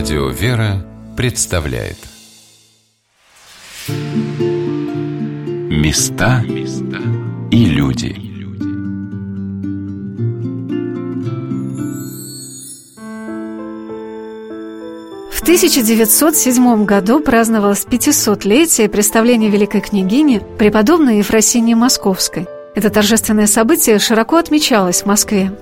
Радио «Вера» представляет Места и люди. В 1907 году праздновалось 500-летие представления Великой княгини преподобной Евфросинии Московской. Это торжественное событие широко отмечалось в Москве.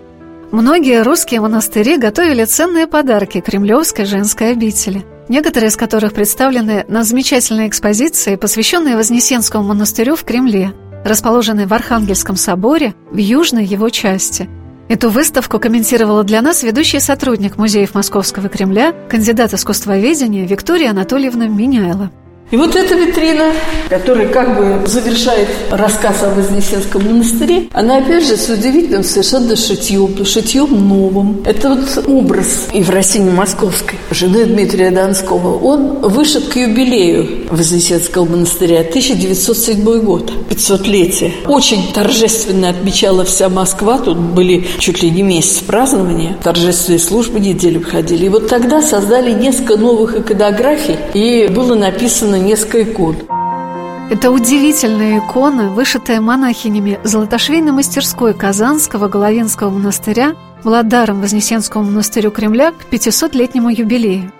Многие русские монастыри готовили ценные подарки кремлевской женской обители, некоторые из которых представлены на замечательной экспозиции, посвященной Вознесенскому монастырю в Кремле, расположенной в Архангельском соборе в южной его части. Эту выставку комментировала для нас ведущий сотрудник музеев Московского Кремля, кандидат искусствоведения Виктория Анатольевна Миняева. И вот эта витрина, которая как бы завершает рассказ о Вознесенском монастыре, она опять же с удивительным совершенно шитьем новым. Это вот образ Евфросинии Московской, жены Дмитрия Донского. Он вышит к юбилею Вознесенского монастыря, 1907 год, 500-летие. Очень торжественно отмечала вся Москва, тут были чуть ли не месяц празднования, торжественные службы неделю ходили. И вот тогда создали несколько новых иконографий, и было написано несколько икон. Это удивительная икона, вышитая монахинями золотошвейной мастерской Казанского Головинского монастыря, была даром Вознесенскому монастырю Кремля к 500-летнему юбилею.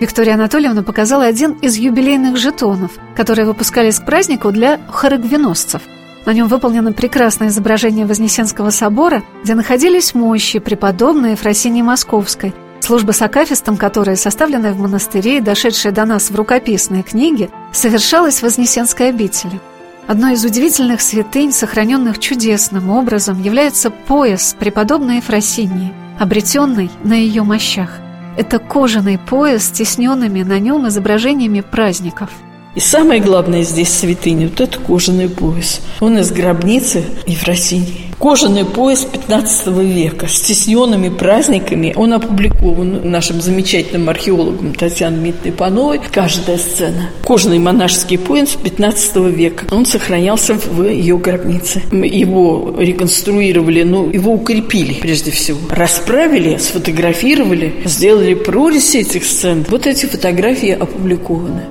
Виктория Анатольевна показала один из юбилейных жетонов, которые выпускались к празднику для хорыгвеносцев. На нем выполнено прекрасное изображение Вознесенского собора, где находились мощи преподобной Евфросинии Московской, служба с акафистом, которая, составленная в монастыре и дошедшая до нас в рукописной книге, совершалась в Вознесенской обители. Одной из удивительных святынь, сохраненных чудесным образом, является пояс преподобной Евфросинии, обретенный на ее мощах. Это кожаный пояс с тисненными на нем изображениями праздников. И самое главное здесь святыня – вот это кожаный пояс. Он из гробницы Евфросинии. Кожаный пояс XV века с тисненными праздниками. Он опубликован нашим замечательным археологом Татьяной Митной Пановой. Каждая сцена. Кожаный монашеский пояс XV века. Он сохранялся в ее гробнице. Его реконструировали, его укрепили прежде всего. Расправили, сфотографировали, сделали прорези этих сцен. Вот эти фотографии опубликованы.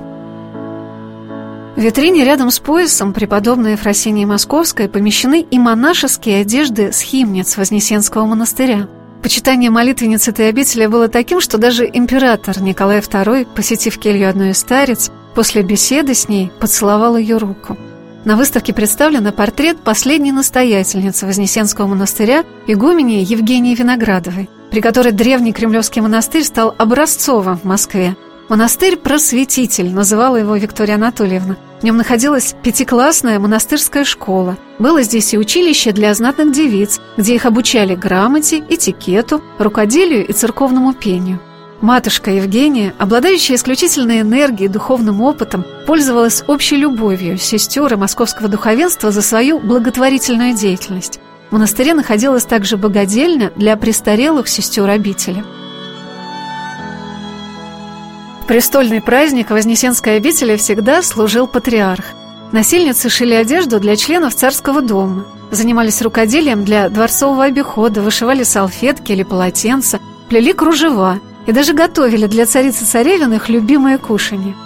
В витрине рядом с поясом преподобной Евфросинии Московской помещены и монашеские одежды схимниц Вознесенского монастыря. Почитание молитвенниц этой обители было таким, что даже император Николай II, посетив келью одной из старец, после беседы с ней поцеловал ее руку. На выставке представлен портрет последней настоятельницы Вознесенского монастыря, игумени Евгении Виноградовой, при которой древний кремлевский монастырь стал образцовым в Москве. «Монастырь-просветитель» называла его Виктория Анатольевна. В нем находилась пятиклассная монастырская школа. Было здесь и училище для знатных девиц, где их обучали грамоте, этикету, рукоделию и церковному пению. Матушка Евгения, обладающая исключительной энергией и духовным опытом, пользовалась общей любовью сестер и московского духовенства за свою благотворительную деятельность. В монастыре находилась также богадельня для престарелых сестер обители. В престольный праздник Вознесенской обители всегда служил патриарх. Насильницы шили одежду для членов царского дома, занимались рукоделием для дворцового обихода, вышивали салфетки или полотенца, плели кружева и даже готовили для царицы-царевин их любимые кушанья.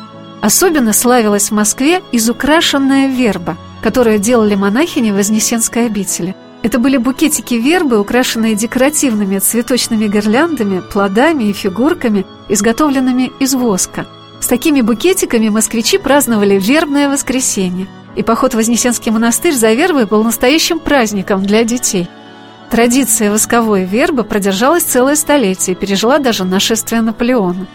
Особенно славилась в Москве изукрашенная верба, которую делали монахини Вознесенской обители. Это были букетики вербы, украшенные декоративными цветочными гирляндами, плодами и фигурками, изготовленными из воска. С такими букетиками москвичи праздновали вербное воскресенье, и поход в Вознесенский монастырь за вербой был настоящим праздником для детей. Традиция восковой вербы продержалась целое столетие и пережила даже нашествие Наполеона.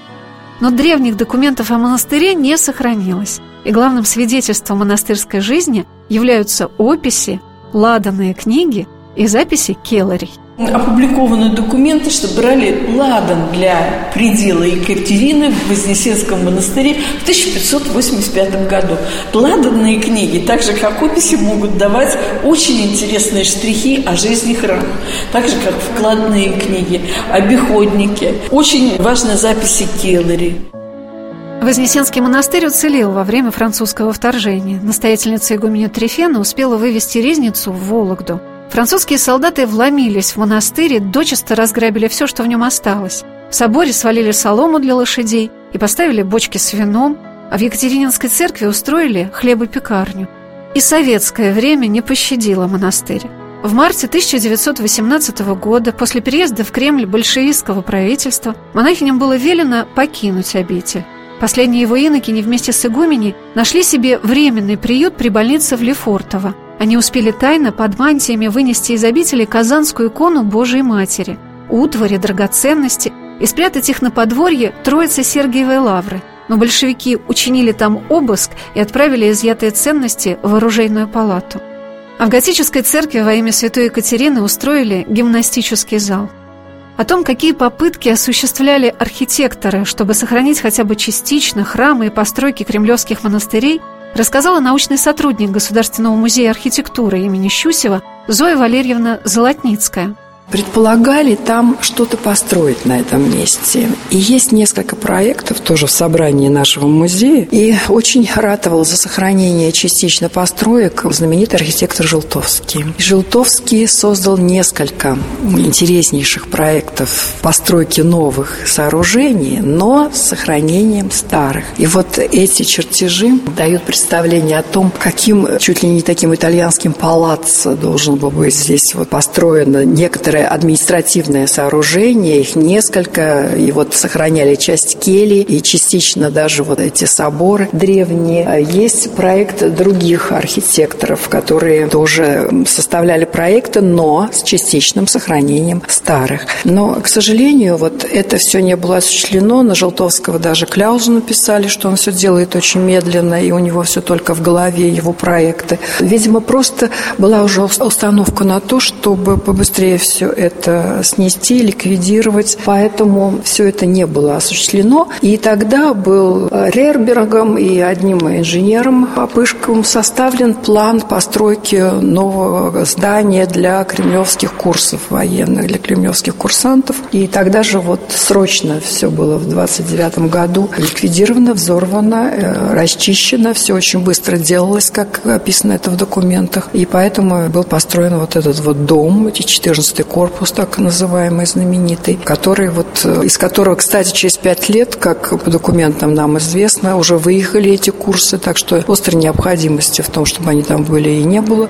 Но древних документов о монастыре не сохранилось, и главным свидетельством монастырской жизни являются описи, ладанные книги и записи келарей. Опубликованы документы, что брали ладан для предела Екатерины в Вознесенском монастыре в 1585 году. Ладанные книги, так же как описи, могут давать очень интересные штрихи о жизни храма, так же как вкладные книги, обиходники. Очень важны записи келарей. Вознесенский монастырь уцелел во время французского вторжения. Настоятельница игуменя Трифена успела вывести резницу в Вологду. Французские солдаты вломились в монастырь и дочисто разграбили все, что в нем осталось. В соборе свалили солому для лошадей и поставили бочки с вином, а в Екатерининской церкви устроили хлебопекарню. И советское время не пощадило монастырь. В марте 1918 года, после переезда в Кремль большевистского правительства, монахиням было велено покинуть обитель. Последние его инокини вместе с игуменей нашли себе временный приют при больнице в Лефортово. Они успели тайно под мантиями вынести из обители казанскую икону Божией Матери, утвари, драгоценности и спрятать их на подворье Троице-Сергиевой Лавры. Но большевики учинили там обыск и отправили изъятые ценности в оружейную палату. А в готической церкви во имя святой Екатерины устроили гимнастический зал. О том, какие попытки осуществляли архитекторы, чтобы сохранить хотя бы частично храмы и постройки кремлевских монастырей, рассказала научный сотрудник Государственного музея архитектуры имени Щусева Зоя Валерьевна Золотницкая. Предполагали там что-то построить на этом месте. И есть несколько проектов тоже в собрании нашего музея. И очень ратовал за сохранение частично построек знаменитый архитектор Желтовский. Желтовский создал несколько интереснейших проектов постройки новых сооружений, но с сохранением старых. И вот эти чертежи дают представление о том, каким чуть ли не таким итальянским палаццо должен был быть здесь вот построено некоторое административное сооружение, их несколько, и вот сохраняли часть келий и частично даже вот эти соборы древние. Есть проект других архитекторов, которые тоже составляли проекты, но с частичным сохранением старых. Но, к сожалению, вот это все не было осуществлено. На Желтовского даже кляузу написали, что он все делает очень медленно, и у него все только в голове его проекты. Видимо, просто была уже установка на то, чтобы побыстрее все это снести, ликвидировать. Поэтому все это не было осуществлено. И тогда был Рербергом и одним инженером Попышковым составлен план постройки нового здания для кремлевских курсов военных, для кремлевских курсантов. И тогда же вот срочно все было в 1929 году ликвидировано, взорвано, расчищено. Все очень быстро делалось, как описано это в документах. И поэтому был построен вот этот вот дом, эти 14 корпус, так называемый, знаменитый, который вот, из которого, кстати, через 5 лет, как по документам нам известно, уже выехали эти курсы, так что острой необходимости в том, чтобы они там были, и не было.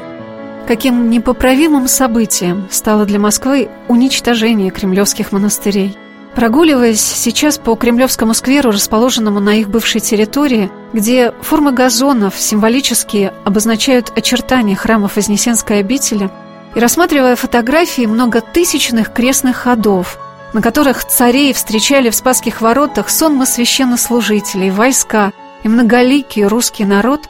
Каким непоправимым событием стало для Москвы уничтожение кремлевских монастырей? Прогуливаясь сейчас по Кремлевскому скверу, расположенному на их бывшей территории, где формы газонов символически обозначают очертания храмов Вознесенской обители, и рассматривая фотографии многотысячных крестных ходов, на которых царей встречали в Спасских воротах сонмы священнослужителей, войска и многоликий русский народ,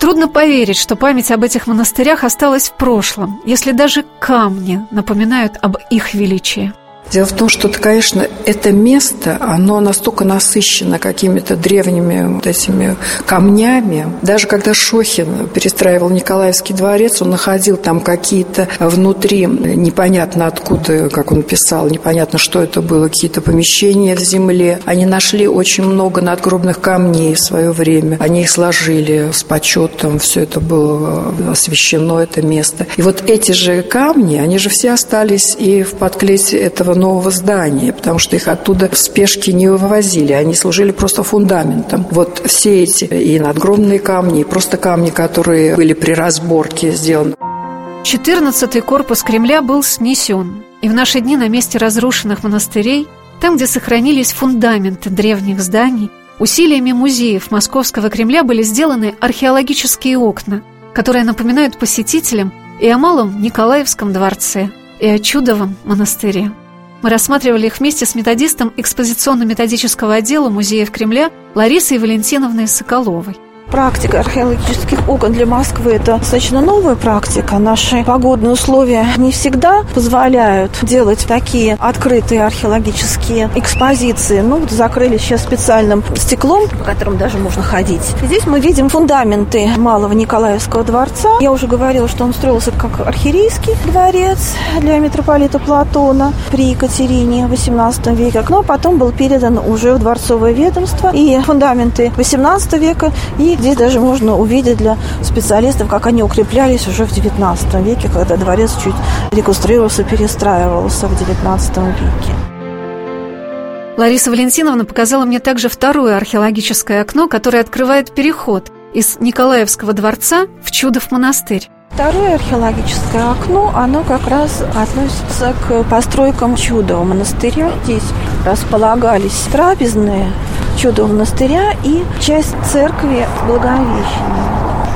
трудно поверить, что память об этих монастырях осталась в прошлом, если даже камни напоминают об их величии. Дело в том, что, конечно, это место, оно настолько насыщено какими-то древними вот этими камнями. Даже когда Шохин перестраивал Николаевский дворец, он находил там какие-то внутри, непонятно откуда, как он писал, непонятно, что это было, какие-то помещения в земле. Они нашли очень много надгробных камней в свое время. Они их сложили с почетом, все это было освящено, это место. И вот эти же камни, они же все остались и в подклете этого нового здания, потому что их оттуда в спешке не вывозили, они служили просто фундаментом. Вот все эти и надгробные камни, и просто камни, которые были при разборке сделаны. 14-й корпус Кремля был снесен, и в наши дни на месте разрушенных монастырей, там, где сохранились фундаменты древних зданий, усилиями музеев Московского Кремля были сделаны археологические окна, которые напоминают посетителям и о Малом Николаевском дворце, и о Чудовом монастыре. Мы рассматривали их вместе с методистом экспозиционно-методического отдела музеев Кремля Ларисой Валентиновной Соколовой. Практика археологических окон для Москвы – это достаточно новая практика. Наши погодные условия не всегда позволяют делать такие открытые археологические экспозиции. Ну, вот закрыли сейчас специальным стеклом, по которому даже можно ходить. Здесь мы видим фундаменты Малого Николаевского дворца. Я уже говорила, что он строился как архиерейский дворец для митрополита Платона при Екатерине в XVIII веке. Но потом был передан уже в дворцовое ведомство. И фундаменты XVIII века, и здесь даже можно увидеть для специалистов, как они укреплялись уже в XIX веке, когда дворец чуть реконструировался, перестраивался в XIX веке. Лариса Валентиновна показала мне также второе археологическое окно, которое открывает переход из Николаевского дворца в Чудов монастырь. Второе археологическое окно, оно как раз относится к постройкам Чудова монастыря. Здесь располагались трапезные Чудова монастыря и часть церкви Благовещения.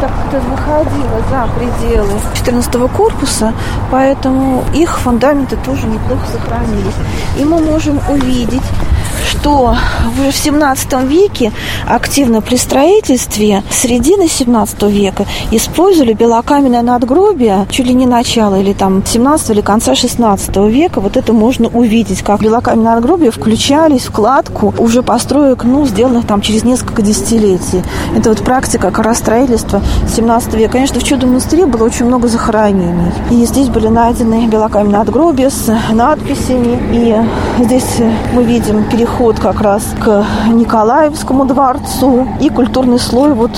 Так как это выходило за пределы 14-го корпуса, поэтому их фундаменты тоже неплохо сохранились. И мы можем увидеть, что в 17 веке активно при строительстве середины 17 века использовали белокаменное надгробие чуть ли не начала или там 17 или конца 16 века. Вот это можно увидеть, как белокаменное надгробие включались в кладку уже построек, сделанных там через несколько десятилетий. Это вот практика как раз строительства 17 века. Конечно, в Чудовом монастыре было очень много захоронений. И здесь были найдены белокаменные надгробия с надписями. И здесь мы видим переход как раз к Николаевскому дворцу и культурный слой вот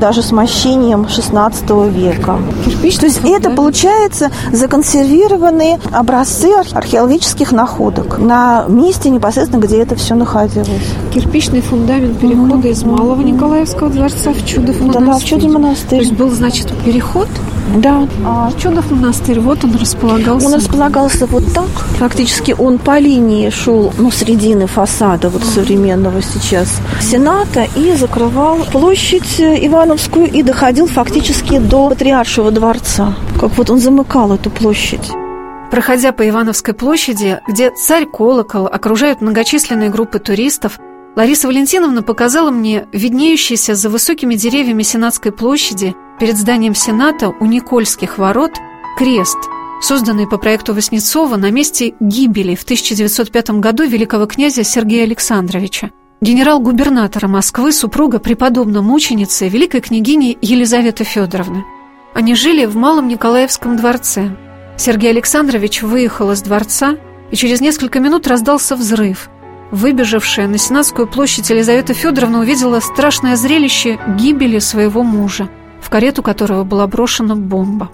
даже с мощением 16 века. Кирпич, то есть это, получается, законсервированные образцы археологических находок на месте непосредственно, где это все находилось. Кирпичный фундамент перехода из Малого Николаевского дворца в Чудов монастырь. Да, в Чудов монастырь. То есть был, значит, переход? Да. А Чудов монастырь, вот он располагался. Он располагался вот так. Фактически он по линии шел, средины фасада вот современного сейчас Сената и закрывал площадь Ивановскую и доходил фактически до Патриаршего дворца. Как вот он замыкал эту площадь. Проходя по Ивановской площади, где царь-колокол окружают многочисленные группы туристов, Лариса Валентиновна показала мне виднеющийся за высокими деревьями Сенатской площади перед зданием Сената у Никольских ворот крест, созданный по проекту Васнецова на месте гибели в 1905 году великого князя Сергея Александровича, генерал-губернатора Москвы, супруга преподобно-мученицы великой княгини Елизаветы Федоровны. Они жили в Малом Николаевском дворце. Сергей Александрович выехал из дворца, и через несколько минут раздался взрыв. Выбежавшая на Сенатскую площадь Елизавета Федоровна увидела страшное зрелище гибели своего мужа, в карету которого была брошена бомба.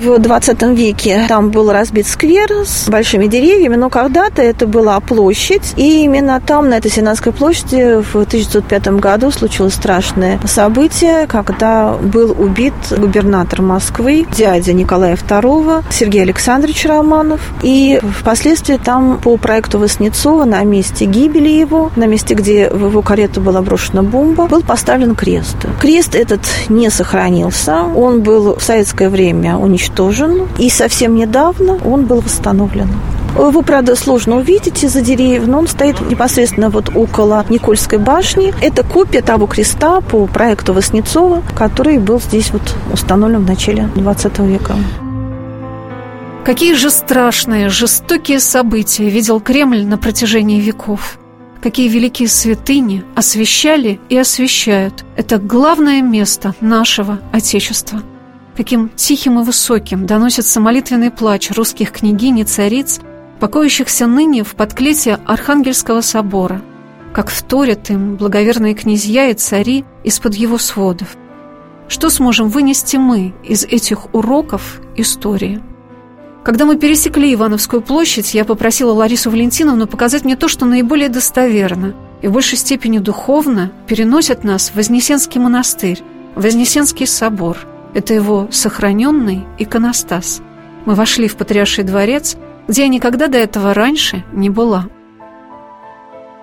В 20 веке там был разбит сквер с большими деревьями, но когда-то это была площадь. И именно там, на этой Сенатской площади, в 1905 году случилось страшное событие, когда был убит губернатор Москвы, дядя Николая II, Сергей Александрович Романов. И впоследствии там по проекту Васнецова на месте гибели его, на месте, где в его карету была брошена бомба, был поставлен крест. Крест этот не сохранился, он был в советское время уничтожен. И совсем недавно он был восстановлен. Его, правда, сложно увидеть из-за деревьев, но он стоит непосредственно вот около Никольской башни. Это копия того креста по проекту Васнецова, который был здесь вот установлен в начале 20 века. Какие же страшные, жестокие события видел Кремль на протяжении веков. Какие великие святыни освещали и освещают это главное место нашего Отечества. Каким тихим и высоким доносится молитвенный плач русских княгинь и цариц, покоящихся ныне в подклете Архангельского собора, как вторят им благоверные князья и цари из-под его сводов. Что сможем вынести мы из этих уроков истории? Когда мы пересекли Ивановскую площадь, я попросила Ларису Валентиновну показать мне то, что наиболее достоверно и в большей степени духовно переносит нас в Вознесенский монастырь, Вознесенский собор. Это его сохраненный иконостас. Мы вошли в Патриарший дворец, где я никогда до этого раньше не была.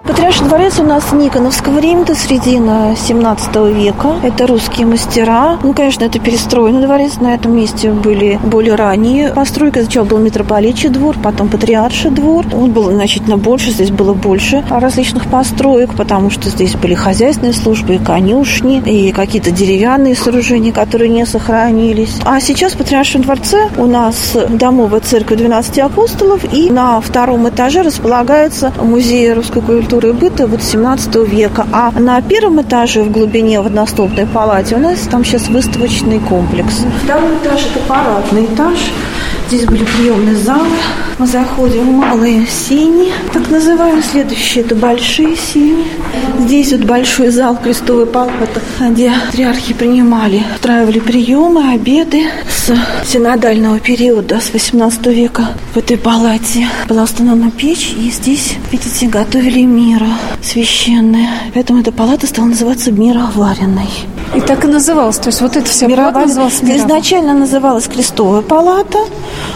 Патриарший дворец у нас никоновского времени, середина 17 века. Это русские мастера. Конечно, это перестроенный дворец. На этом месте были более ранние постройки. Сначала был митрополитчий двор, потом патриарший двор. Он был значительно больше, здесь было больше различных построек, потому что здесь были хозяйственные службы, и конюшни, и какие-то деревянные сооружения, которые не сохранились. А сейчас в Патриаршем дворце у нас домовая церковь 12 апостолов, и на втором этаже располагается музей русской культуры и быта вот 17 века. А на первом этаже в глубине в одностолбной палате у нас там сейчас выставочный комплекс. Второй этаж – это парадный этаж. Здесь были приемные залы. Мы заходим в малые сени, так называемые. Следующие – это большие сени. Здесь вот большой зал, крестовый палуб, где патриархи принимали, устраивали приемы, обеды. С синодального периода, с 18 века, в этой палате была установлена печь, и здесь, видите, готовили миро священное. Поэтому эта палата стала называться мироваренной. И так и называлась, то есть вот эта вся палата называлась мироваренной. Изначально называлась крестовая палата,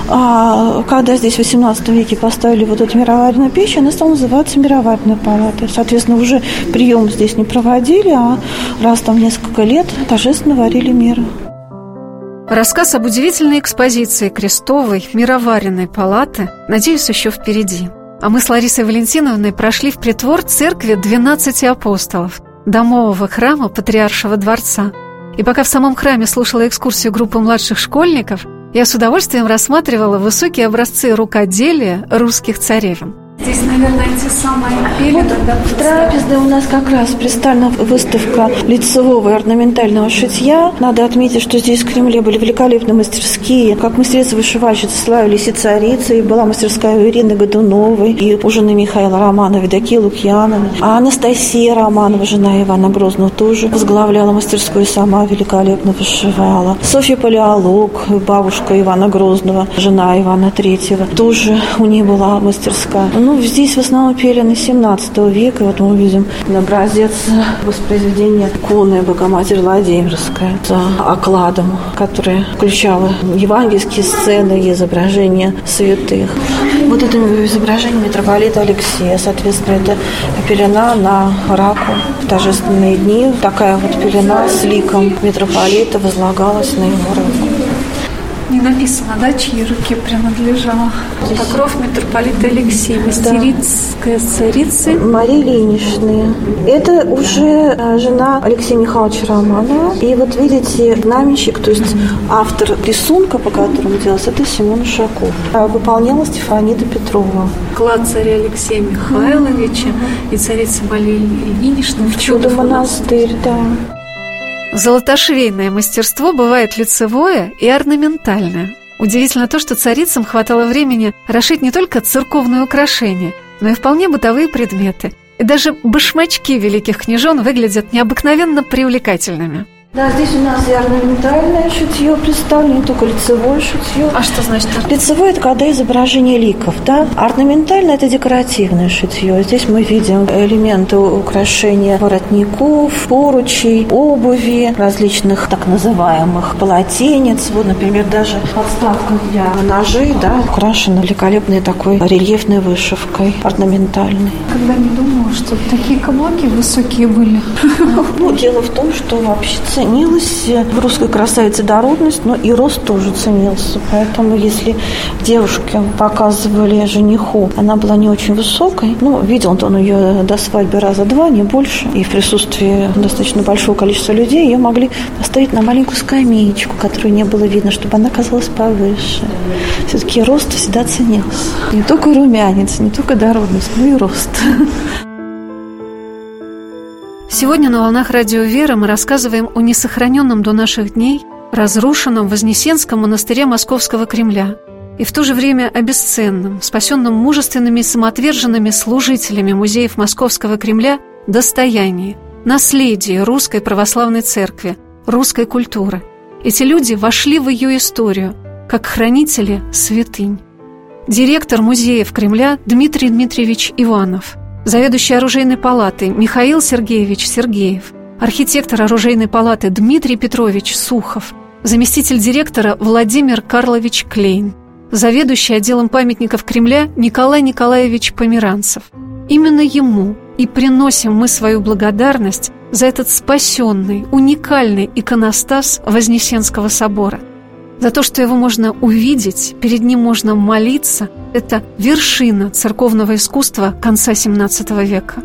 а когда здесь в 18 веке поставили вот эту мироваренную печь, она стала называться мироваренной палатой. Соответственно, уже прием здесь не проводили, а раз там несколько лет торжественно варили миро. Рассказ об удивительной экспозиции крестовой мироваренной палаты, надеюсь, еще впереди. А мы с Ларисой Валентиновной прошли в притвор церкви 12 апостолов, домового храма Патриаршего дворца. И пока в самом храме слушала экскурсию группы младших школьников, я с удовольствием рассматривала высокие образцы рукоделия русских царевен. Здесь, наверное, те самые пели. Вот трапезная у нас как раз представлена выставка лицевого и орнаментального шитья. Надо отметить, что здесь в Кремле были великолепные мастерские. Как мастерицы-вышивальщицы славились и царицы, и была мастерская у Ирины Годуновой, и у жены Михаила Романова, Дакии Лукьяновны. А Анастасия Романова, жена Ивана Грозного, тоже возглавляла мастерскую, сама великолепно вышивала. Софья Палеолог, бабушка Ивана Грозного, жена Ивана Третьего, тоже у нее была мастерская. Ну, здесь в основном пелены 17 века. Вот мы видим образец воспроизведения иконы Богоматери Владимирской с окладом, который включал евангельские сцены и изображения святых. Вот это изображение митрополита Алексея. Соответственно, это пелена на раку. В торжественные дни такая вот пелена с ликом митрополита возлагалась на его руку. Не написано, да, чьи руки принадлежала. Покров митрополита Алексея, мастерицкая царица. Мария Ильинична. Это уже жена Алексея Михайловича Романова. И вот видите, знаменщик, то есть автор рисунка, по которому делался, это Симон Ушаков. Выполняла Стефанида Петрова. Клад царя Алексея Михайловича и царицы Марии Ильиничны в Чудов монастырь, да. Золотошвейное мастерство бывает лицевое и орнаментальное. Удивительно то, что царицам хватало времени расшить не только церковные украшения, но и вполне бытовые предметы. И даже башмачки великих княжон выглядят необыкновенно привлекательными. Да, здесь у нас и орнаментальное шитье представлено, не только лицевое шитье. А что значит? Лицевое – это когда изображение ликов, да? Орнаментальное – это декоративное шитье. Здесь мы видим элементы украшения воротников, поручей, обуви, различных так называемых полотенец. Вот, например, даже подставка для ножей, да, украшена великолепной такой рельефной вышивкой орнаментальной. Когда не думала, что такие каблуки высокие были. Ну, дело в том, что вообще ценилась в русской красавице дородность, но и рост тоже ценился. Поэтому, если девушке показывали жениху, она была не очень высокой, ну, видел он ее до свадьбы раза два, не больше, и в присутствии достаточно большого количества людей ее могли поставить на маленькую скамеечку, которую не было видно, чтобы она казалась повыше. Все-таки рост всегда ценился. Не только румянец, не только дородность, но и рост. Сегодня на «Волнах радио Вера» мы рассказываем о несохраненном до наших дней разрушенном Вознесенском монастыре Московского Кремля и в то же время о бесценном, спасенном мужественными и самоотверженными служителями музеев Московского Кремля достоянии, наследии Русской Православной Церкви, русской культуры. Эти люди вошли в ее историю как хранители святынь. Директор музеев Кремля Дмитрий Дмитриевич Иванов, заведующий оружейной палатой Михаил Сергеевич Сергеев, архитектор оружейной палаты Дмитрий Петрович Сухов, заместитель директора Владимир Карлович Клейн, заведующий отделом памятников Кремля Николай Николаевич Померанцев. Именно ему и приносим мы свою благодарность за этот спасенный, уникальный иконостас Вознесенского собора. За то, что его можно увидеть, перед ним можно молиться, это вершина церковного искусства конца XVII века.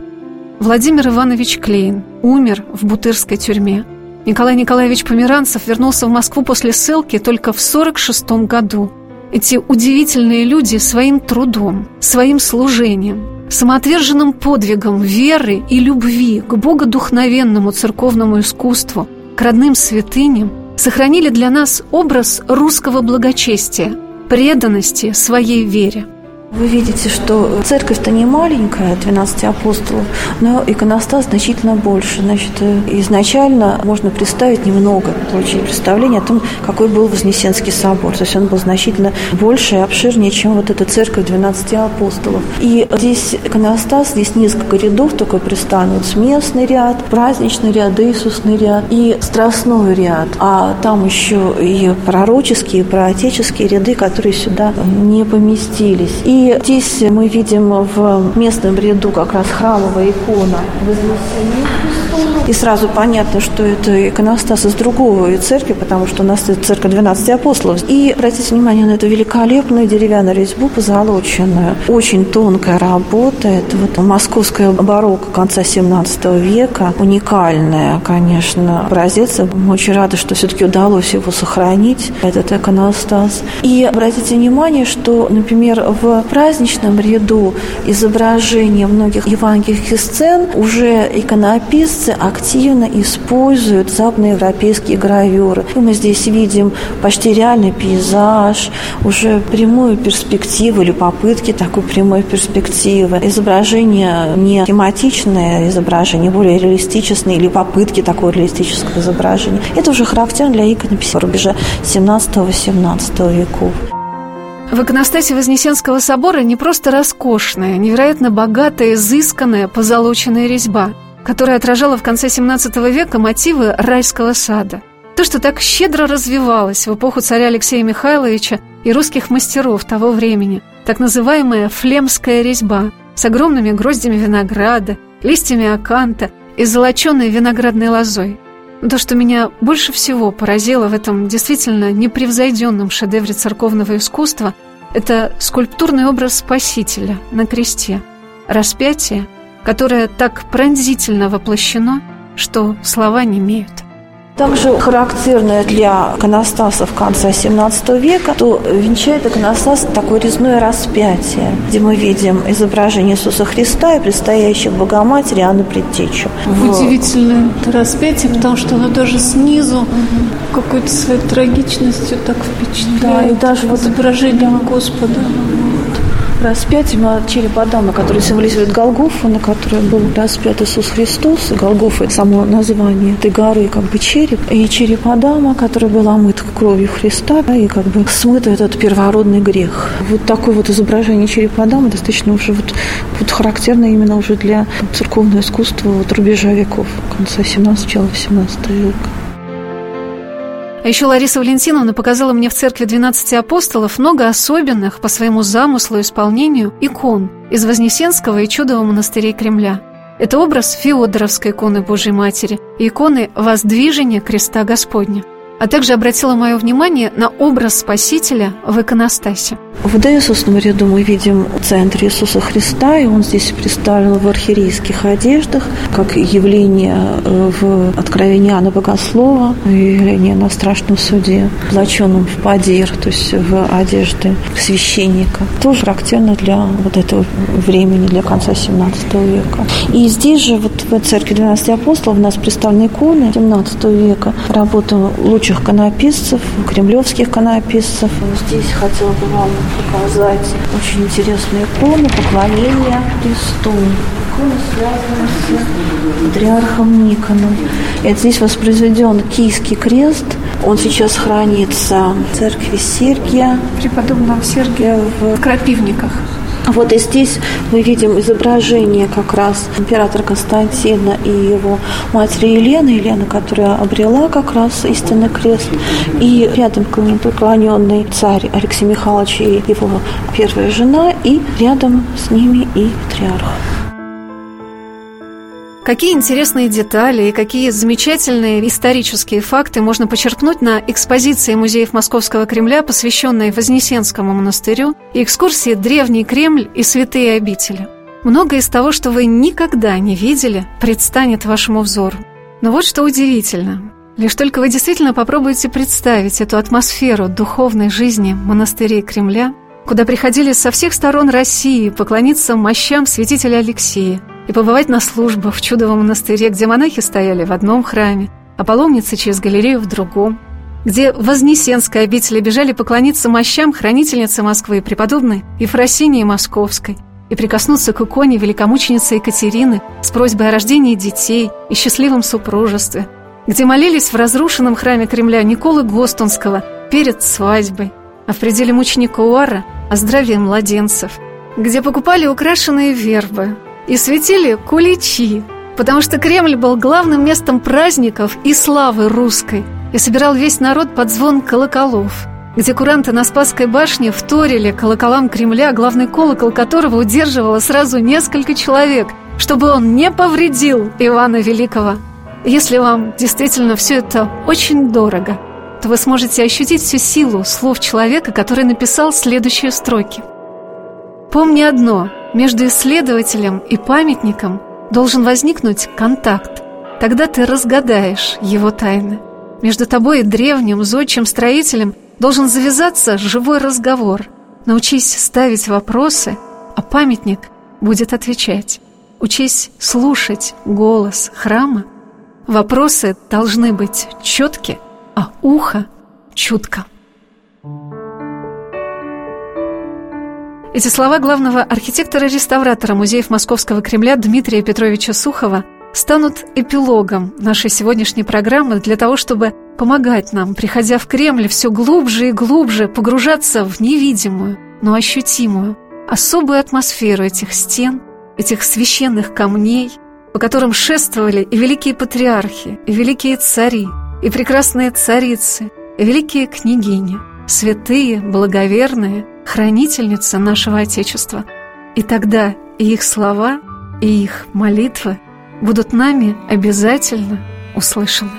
Владимир Иванович Клейн умер в бутырской тюрьме. Николай Николаевич Померанцев вернулся в Москву после ссылки только в 1946 году. Эти удивительные люди своим трудом, своим служением, самоотверженным подвигом веры и любви к богодухновенному церковному искусству, к родным святыням сохранили для нас образ русского благочестия, преданности своей вере. Вы видите, что церковь-то не маленькая, 12 апостолов, но иконостас значительно больше. Значит, изначально можно представить немного, получили представление о том, какой был Вознесенский собор. То есть он был значительно больше и обширнее, чем вот эта церковь 12 апостолов. И здесь иконостас, здесь несколько рядов только пристанут. Местный ряд, праздничный ряд, Иисусный ряд и страстной ряд. А там еще и пророческие, и проотеческие ряды, которые сюда не поместились. И здесь мы видим в местном ряду как раз храмовая икона Вознесения Христова. И сразу понятно, что это иконостас из другой церкви, потому что у нас это церковь 12 апостолов. И обратите внимание на эту великолепную деревянную резьбу, позолоченную. Очень тонкая работа. Это вот московская барокко конца 17 века. Уникальная, конечно, образец. Мы очень рады, что все-таки удалось его сохранить, этот иконостас. И обратите внимание, что, например, в праздничном ряду изображения многих евангельских сцен уже иконописцы активно используют западноевропейские гравюры. И мы здесь видим почти реальный пейзаж, уже прямую перспективу или попытки такой прямой перспективы. Изображения не тематичные, изображения более реалистичные или попытки такого реалистического изображения. Это уже характерно для иконописи рубежа 17-18 веков. В иконостасе Вознесенского собора не просто роскошная, невероятно богатая, изысканная позолоченная резьба, которая отражала в конце XVII века мотивы райского сада. То, что так щедро развивалось в эпоху царя Алексея Михайловича и русских мастеров того времени, так называемая флемская резьба с огромными гроздями винограда, листьями аканта и золоченой виноградной лозой. То, что меня больше всего поразило в этом действительно непревзойденном шедевре церковного искусства, это скульптурный образ Спасителя на кресте, распятие, которое так пронзительно воплощено, что слова немеют. Также характерное для иконостасов конца XVII века, то венчает иконостас такое резное распятие, где мы видим изображение Иисуса Христа и предстоящих Богоматери Анны Предтечу. Удивительное распятие, потому что оно даже снизу какой-то своей трагичностью так впечатляет. Да, и даже вот изображение Господа. Распятие череп Адама, который символизирует Голгофу, на которой был распят Иисус Христос. Голгофа – это само название этой горы, как бы череп. И череп Адама, который был омыт кровью Христа, да, и как бы смыт этот первородный грех. Вот такое вот изображение черепа Адама достаточно уже вот характерно именно уже для церковного искусства вот рубежа веков, конца 17-го, начала 18 века. А еще Лариса Валентиновна показала мне в церкви 12 апостолов много особенных по своему замыслу и исполнению икон из Вознесенского и Чудова монастырей Кремля. Это образ Феодоровской иконы Божьей Матери и иконы Воздвижения Креста Господня. А также обратила мое внимание на образ Спасителя в иконостасе. В доисусном ряду мы видим центр Иисуса Христа, и он здесь представлен в архиерейских одеждах, как явление в Откровении Иоанна Богослова, явление на страшном суде, облаченном в подир, то есть в одежды священника. Тоже характерно для вот этого времени, для конца XVII века. И здесь же вот в церкви 12 апостолов у нас представлены иконы XVII века, работа лучших иконописцев, кремлевских иконописцев. Здесь хотела бы вам показать очень интересную икону «Поклонение Христу». Икона связана с патриархом Никоном. Это здесь воспроизведен Киевский крест. Он сейчас хранится в церкви Сергия. Преподобного Сергия в Крапивниках. Вот и здесь мы видим изображение как раз императора Константина и его матери Елены, которая обрела как раз истинный крест, и рядом поклоненный царь Алексей Михайлович и его первая жена, и рядом с ними и патриарх. Какие интересные детали и какие замечательные исторические факты можно почерпнуть на экспозиции музеев Московского Кремля, посвященной Вознесенскому монастырю, и экскурсии «Древний Кремль» и «Святые обители». Многое из того, что вы никогда не видели, предстанет вашему взору. Но вот что удивительно. Лишь только вы действительно попробуете представить эту атмосферу духовной жизни монастырей Кремля, куда приходили со всех сторон России поклониться мощам святителя Алексея, и побывать на службах в Чудовом монастыре, где монахи стояли в одном храме, а паломницы через галерею в другом. где в Вознесенской обители бежали поклониться мощам хранительницы Москвы, преподобной Евфросинии Московской, и прикоснуться к иконе великомученицы Екатерины с просьбой о рождении детей и счастливом супружестве, где молились в разрушенном храме Кремля Николы Гостонского перед свадьбой, а в пределе мученика Уара о здравии младенцев, где покупали украшенные вербы и светили куличи, потому что Кремль был главным местом праздников и славы русской и собирал весь народ под звон колоколов, где куранты на Спасской башне вторили колоколам Кремля, главный колокол которого удерживало сразу несколько человек, чтобы он не повредил Ивана Великого. Если вам действительно все это очень дорого, то вы сможете ощутить всю силу слов человека, который написал следующие строки. «Помни одно, между исследователем и памятником должен возникнуть контакт, тогда ты разгадаешь его тайны. Между тобой и древним, зодчим строителем должен завязаться живой разговор. Научись ставить вопросы, а памятник будет отвечать. Учись слушать голос храма. Вопросы должны быть четки, а ухо чутко». Эти слова главного архитектора-реставратора музеев Московского Кремля Дмитрия Петровича Сухова станут эпилогом нашей сегодняшней программы для того, чтобы помогать нам, приходя в Кремль, все глубже и глубже погружаться в невидимую, но ощутимую, особую атмосферу этих стен, этих священных камней, по которым шествовали и великие патриархи, и великие цари, и прекрасные царицы, и великие княгини, святые, благоверные, хранительница нашего Отечества. И тогда и их слова, и их молитвы будут нами обязательно услышаны.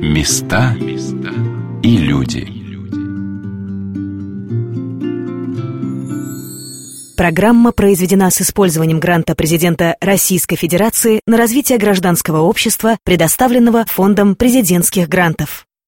Места и люди. Программа произведена с использованием гранта президента Российской Федерации на развитие гражданского общества, предоставленного Фондом президентских грантов.